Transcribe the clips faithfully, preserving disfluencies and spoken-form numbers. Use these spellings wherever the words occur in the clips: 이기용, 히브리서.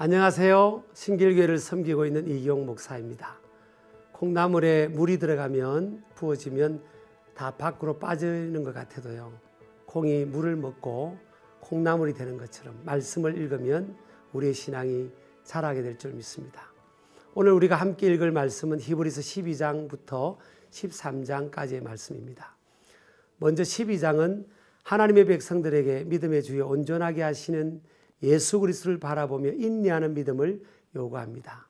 안녕하세요. 신길교회를 섬기고 있는 이기용 목사입니다. 콩나물에 물이 들어가면 부어지면 다 밖으로 빠지는 것 같아도요. 콩이 물을 먹고 콩나물이 되는 것처럼 말씀을 읽으면 우리의 신앙이 자라게 될 줄 믿습니다. 오늘 우리가 함께 읽을 말씀은 히브리서 십이 장부터 십삼 장까지의 말씀입니다. 먼저 십이 장은 하나님의 백성들에게 믿음의 주에 온전하게 하시는 예수 그리스도를 바라보며 인내하는 믿음을 요구합니다.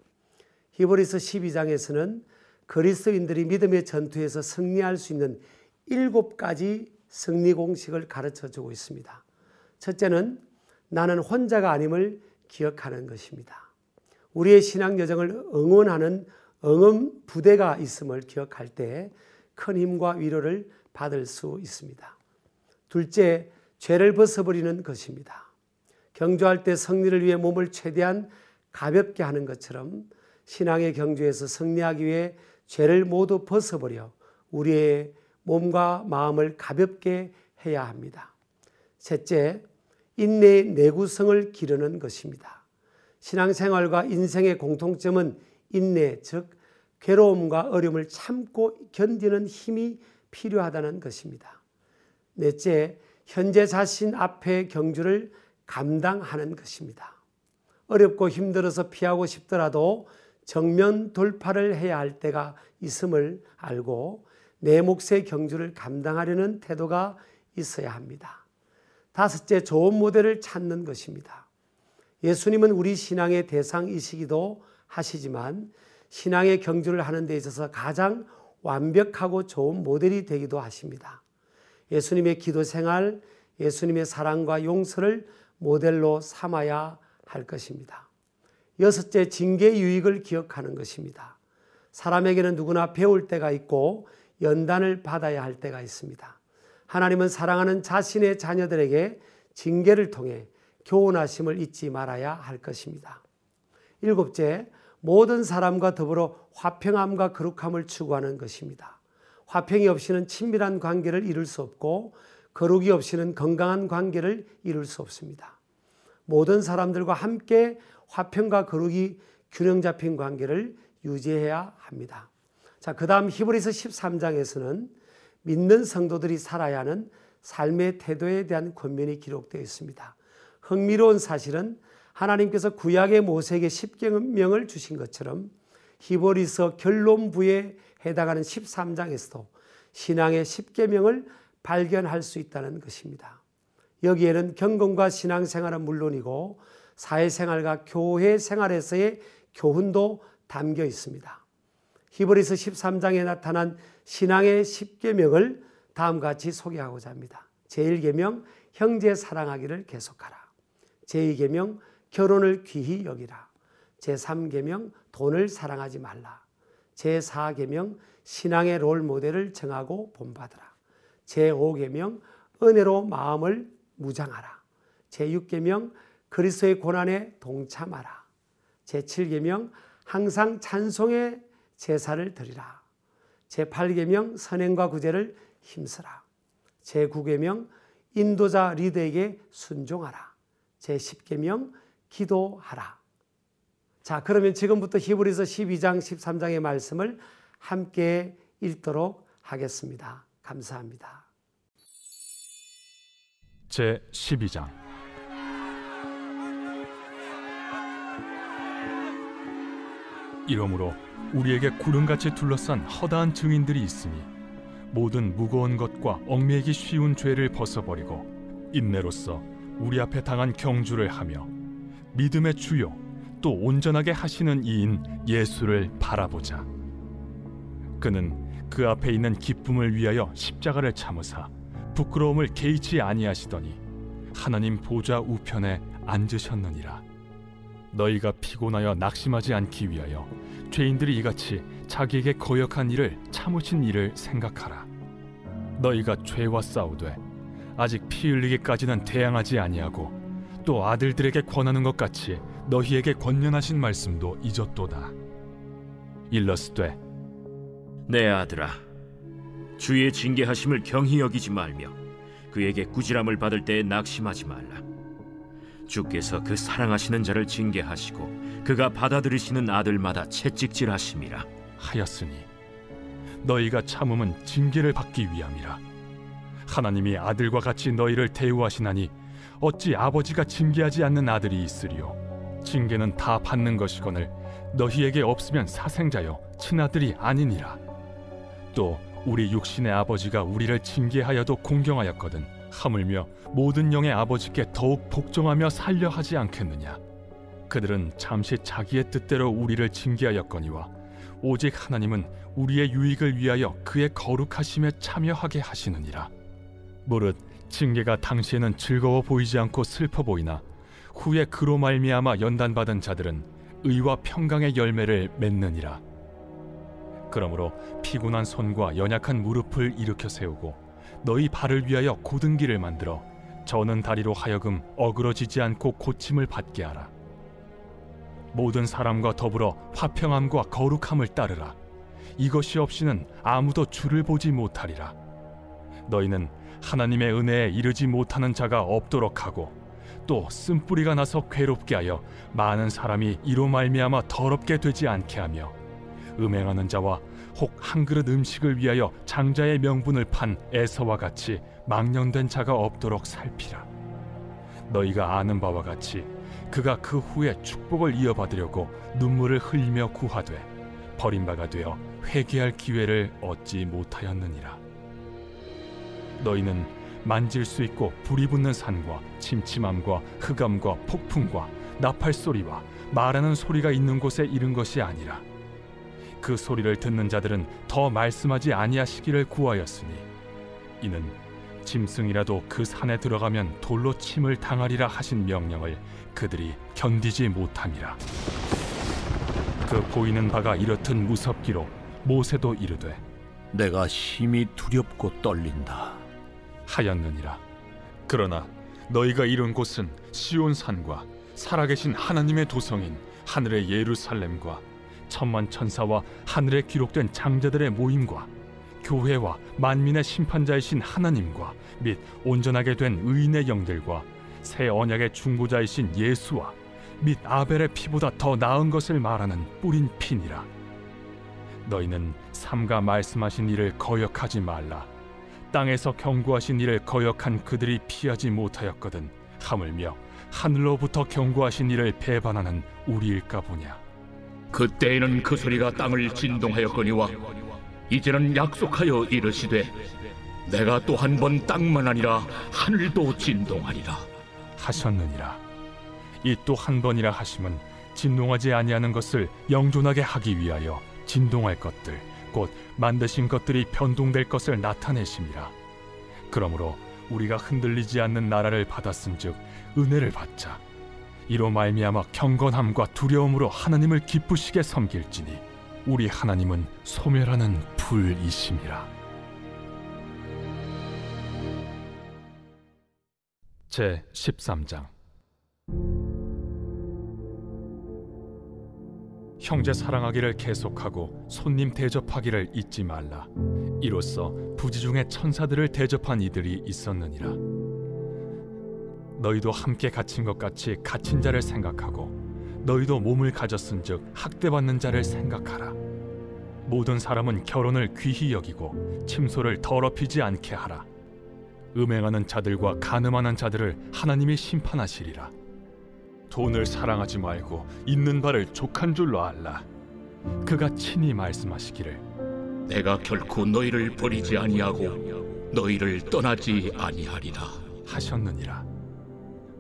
히브리서 십이 장에서는 그리스도인들이 믿음의 전투에서 승리할 수 있는 일곱 가지 승리 공식을 가르쳐주고 있습니다. 첫째는 나는 혼자가 아님을 기억하는 것입니다. 우리의 신앙 여정을 응원하는 응원 부대가 있음을 기억할 때 큰 힘과 위로를 받을 수 있습니다. 둘째, 죄를 벗어버리는 것입니다. 경주할 때 승리를 위해 몸을 최대한 가볍게 하는 것처럼 신앙의 경주에서 승리하기 위해 죄를 모두 벗어버려 우리의 몸과 마음을 가볍게 해야 합니다. 셋째, 인내의 내구성을 기르는 것입니다. 신앙생활과 인생의 공통점은 인내, 즉 괴로움과 어려움을 참고 견디는 힘이 필요하다는 것입니다. 넷째, 현재 자신 앞의 경주를 감당하는 것입니다. 어렵고 힘들어서 피하고 싶더라도 정면 돌파를 해야 할 때가 있음을 알고 내 몫의 경주를 감당하려는 태도가 있어야 합니다. 다섯째, 좋은 모델을 찾는 것입니다. 예수님은 우리 신앙의 대상이시기도 하시지만 신앙의 경주를 하는 데 있어서 가장 완벽하고 좋은 모델이 되기도 하십니다. 예수님의 기도 생활, 예수님의 사랑과 용서를 모델로 삼아야 할 것입니다. 여섯째, 징계 유익을 기억하는 것입니다. 사람에게는 누구나 배울 때가 있고 연단을 받아야 할 때가 있습니다. 하나님은 사랑하는 자신의 자녀들에게 징계를 통해 교훈하심을 잊지 말아야 할 것입니다. 일곱째, 모든 사람과 더불어 화평함과 거룩함을 추구하는 것입니다. 화평이 없이는 친밀한 관계를 이룰 수 없고 거룩이 없이는 건강한 관계를 이룰 수 없습니다. 모든 사람들과 함께 화평과 거룩이 균형 잡힌 관계를 유지해야 합니다. 자, 그 다음 히브리서 십삼 장에서는 믿는 성도들이 살아야 하는 삶의 태도에 대한 권면이 기록되어 있습니다. 흥미로운 사실은 하나님께서 구약의 모세에게 십계명을 주신 것처럼 히브리서 결론부에 해당하는 십삼 장에서도 신앙의 십계명을 발견할 수 있다는 것입니다. 여기에는 경건과 신앙생활은 물론이고 사회생활과 교회생활에서의 교훈도 담겨 있습니다. 히브리서 십삼 장에 나타난 신앙의 십 계명을 다음과 같이 소개하고자 합니다. 제일 계명 형제 사랑하기를 계속하라. 제이 계명 결혼을 귀히 여기라. 제삼 계명 돈을 사랑하지 말라. 제사 계명 신앙의 롤모델을 정하고 본받으라. 제오 계명 은혜로 마음을 무장하라. 제육 계명 그리스도의 고난에 동참하라. 제칠 계명 항상 찬송의 제사를 드리라. 제팔 계명 선행과 구제를 힘쓰라. 제구 계명 인도자 리더에게 순종하라. 제십 계명 기도하라. 자, 그러면 지금부터 히브리서 십이 장, 십삼 장의 말씀을 함께 읽도록 하겠습니다. 감사합니다. 제십이 장 이러므로 우리에게 구름같이 둘러싼 허다한 증인들이 있으니 모든 무거운 것과 얽매이기 쉬운 죄를 벗어버리고 인내로써 우리 앞에 당한 경주를 하며 믿음의 주요 또 온전하게 하시는 이인 예수를 바라보자. 그는 그 앞에 있는 기쁨을 위하여 십자가를 참으사 부끄러움을 개의치 아니하시더니 하나님 보좌 우편에 앉으셨느니라. 너희가 피곤하여 낙심하지 않기 위하여 죄인들이 이같이 자기에게 거역한 일을 참으신 일을 생각하라. 너희가 죄와 싸우되 아직 피 흘리기까지는 대항하지 아니하고 또 아들들에게 권하는 것 같이 너희에게 권면하신 말씀도 잊었도다. 일렀으되 내 아들아, 주의 징계하심을 경히 여기지 말며 그에게 꾸지람을 받을 때에 낙심하지 말라. 주께서 그 사랑하시는 자를 징계하시고 그가 받아들이시는 아들마다 채찍질하심이라 하였으니 너희가 참음은 징계를 받기 위함이라. 하나님이 아들과 같이 너희를 대우하시나니 어찌 아버지가 징계하지 않는 아들이 있으리요. 징계는 다 받는 것이거늘 너희에게 없으면 사생자여 친아들이 아니니라. 또 우리 육신의 아버지가 우리를 징계하여도 공경하였거든 하물며 모든 영의 아버지께 더욱 복종하며 살려 하지 않겠느냐. 그들은 잠시 자기의 뜻대로 우리를 징계하였거니와 오직 하나님은 우리의 유익을 위하여 그의 거룩하심에 참여하게 하시느니라. 무릇 징계가 당시에는 즐거워 보이지 않고 슬퍼 보이나 후에 그로 말미암아 연단받은 자들은 의와 평강의 열매를 맺느니라. 그러므로 피곤한 손과 연약한 무릎을 일으켜 세우고 너희 발을 위하여 고등기를 만들어 저는 다리로 하여금 어그러지지 않고 고침을 받게 하라. 모든 사람과 더불어 화평함과 거룩함을 따르라. 이것이 없이는 아무도 주를 보지 못하리라. 너희는 하나님의 은혜에 이르지 못하는 자가 없도록 하고 또 쓴뿌리가 나서 괴롭게 하여 많은 사람이 이로 말미암아 더럽게 되지 않게 하며 음행하는 자와 혹 한 그릇 음식을 위하여 장자의 명분을 판 에서와 같이 망령된 자가 없도록 살피라. 너희가 아는 바와 같이 그가 그 후에 축복을 이어받으려고 눈물을 흘리며 구하되 버림바가 되어 회개할 기회를 얻지 못하였느니라. 너희는 만질 수 있고 불이 붙는 산과 침침함과 흑암과 폭풍과 나팔 소리와 말하는 소리가 있는 곳에 이른 것이 아니라 그 소리를 듣는 자들은 더 말씀하지 아니하시기를 구하였으니 이는 짐승이라도 그 산에 들어가면 돌로 침을 당하리라 하신 명령을 그들이 견디지 못함이라. 그 보이는 바가 이렇듯 무섭기로 모세도 이르되 내가 심히 두렵고 떨린다 하였느니라. 그러나 너희가 이른 곳은 시온산과 살아계신 하나님의 도성인 하늘의 예루살렘과 천만 천사와 하늘에 기록된 장자들의 모임과 교회와 만민의 심판자이신 하나님과 및 온전하게 된 의인의 영들과 새 언약의 중보자이신 예수와 및 아벨의 피보다 더 나은 것을 말하는 뿌린 피니라. 너희는 삼가 말씀하신 이를 거역하지 말라. 땅에서 경고하신 이를 거역한 그들이 피하지 못하였거든 하물며 하늘로부터 경고하신 이를 배반하는 우리일까 보냐. 그때에는 그 소리가 땅을 진동하였거니와 이제는 약속하여 이르시되 내가 또 한 번 땅만 아니라 하늘도 진동하리라 하셨느니라. 이 또 한 번이라 하심은 진동하지 아니하는 것을 영존하게 하기 위하여 진동할 것들 곧 만드신 것들이 변동될 것을 나타내심이라. 그러므로 우리가 흔들리지 않는 나라를 받았음즉 은혜를 받자. 이로 말미암아 경건함과 두려움으로 하나님을 기쁘시게 섬길지니 우리 하나님은 소멸하는 불이심이라. 제십삼 장. 형제 사랑하기를 계속하고 손님 대접하기를 잊지 말라. 이로써 부지 중에 천사들을 대접한 이들이 있었느니라. 너희도 함께 갇힌 것 같이 갇힌 자를 생각하고 너희도 몸을 가졌은즉 학대받는 자를 생각하라. 모든 사람은 결혼을 귀히 여기고 침소를 더럽히지 않게 하라. 음행하는 자들과 간음하는 자들을 하나님이 심판하시리라. 돈을 사랑하지 말고 있는 바를 족한 줄로 알라. 그가 친히 말씀하시기를 내가 결코 너희를 버리지 아니하고 너희를 떠나지 아니하리라 하셨느니라.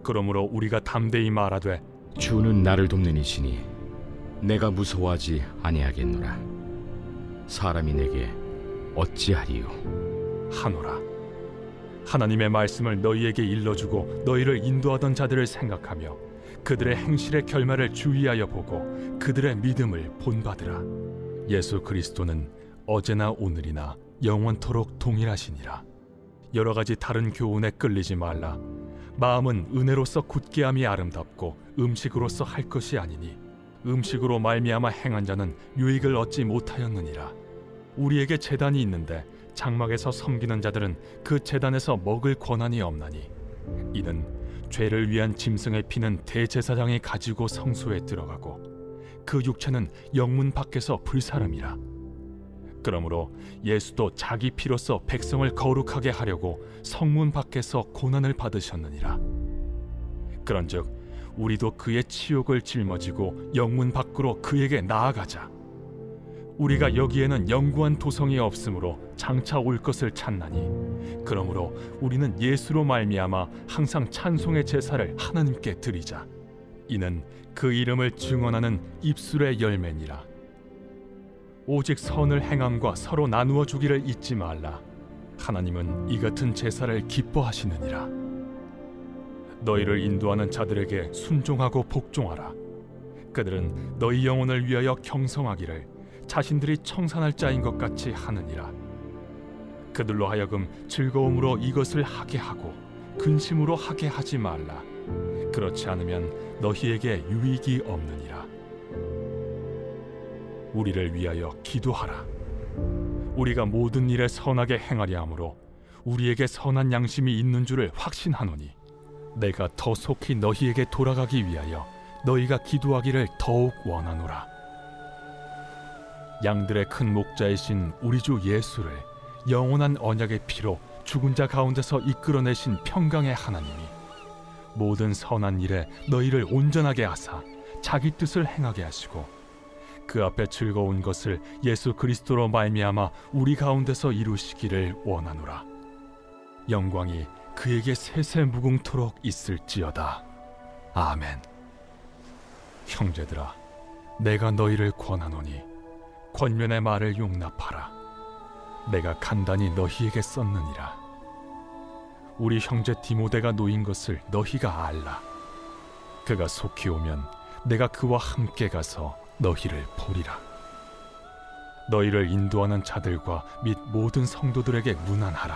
그러므로 우리가 담대히 말하되 주는 나를 돕는 이시니 내가 무서워하지 아니하겠노라. 사람이 내게 어찌하리요 하노라. 하나님의 말씀을 너희에게 일러주고 너희를 인도하던 자들을 생각하며 그들의 행실의 결말을 주의하여 보고 그들의 믿음을 본받으라. 예수 그리스도는 어제나 오늘이나 영원토록 동일하시니라. 여러 가지 다른 교훈에 끌리지 말라. 마음은 은혜로서 굳게 함이 아름답고 음식으로서 할 것이 아니니 음식으로 말미암아 행한 자는 유익을 얻지 못하였느니라. 우리에게 제단이 있는데 장막에서 섬기는 자들은 그 제단에서 먹을 권한이 없나니 이는 죄를 위한 짐승의 피는 대제사장이 가지고 성소에 들어가고 그 육체는 영문 밖에서 불사름이라. 그러므로 예수도 자기 피로서 백성을 거룩하게 하려고 성문 밖에서 고난을 받으셨느니라. 그런즉 우리도 그의 치욕을 짊어지고 영문 밖으로 그에게 나아가자. 우리가 여기에는 영구한 도성이 없으므로 장차 올 것을 찾나니, 그러므로 우리는 예수로 말미암아 항상 찬송의 제사를 하나님께 드리자. 이는 그 이름을 증언하는 입술의 열매니라. 오직 선을 행함과 서로 나누어 주기를 잊지 말라. 하나님은 이 같은 제사를 기뻐하시느니라. 너희를 인도하는 자들에게 순종하고 복종하라. 그들은 너희 영혼을 위하여 경성하기를 자신들이 청산할 자인 것 같이 하느니라. 그들로 하여금 즐거움으로 이것을 하게 하고 근심으로 하게 하지 말라. 그렇지 않으면 너희에게 유익이 없느니라. 우리를 위하여 기도하라. 우리가 모든 일에 선하게 행하려 함으로 우리에게 선한 양심이 있는 줄을 확신하노니, 내가 더 속히 너희에게 돌아가기 위하여 너희가 기도하기를 더욱 원하노라. 양들의 큰 목자이신 우리 주 예수를 영원한 언약의 피로 죽은 자 가운데서 이끌어내신 평강의 하나님이 모든 선한 일에 너희를 온전하게 하사 자기 뜻을 행하게 하시고, 그 앞에 즐거운 것을 예수 그리스도로 말미암아 우리 가운데서 이루시기를 원하노라. 영광이 그에게 세세무궁토록 있을지어다. 아멘. 형제들아, 내가 너희를 권하노니 권면의 말을 용납하라. 내가 간단히 너희에게 썼느니라. 우리 형제 디모데가 놓인 것을 너희가 알라. 그가 속히 오면 내가 그와 함께 가서 너희를 보리라. 너희를 인도하는 자들과 및 모든 성도들에게 문안하라.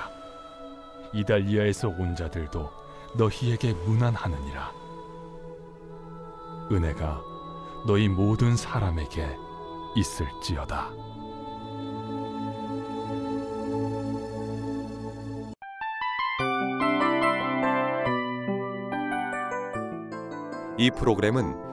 이달리아에서 온 자들도 너희에게 문안하느니라. 은혜가 너희 모든 사람에게 있을지어다. 이 프로그램은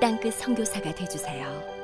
땅끝 선교사가 되어주세요.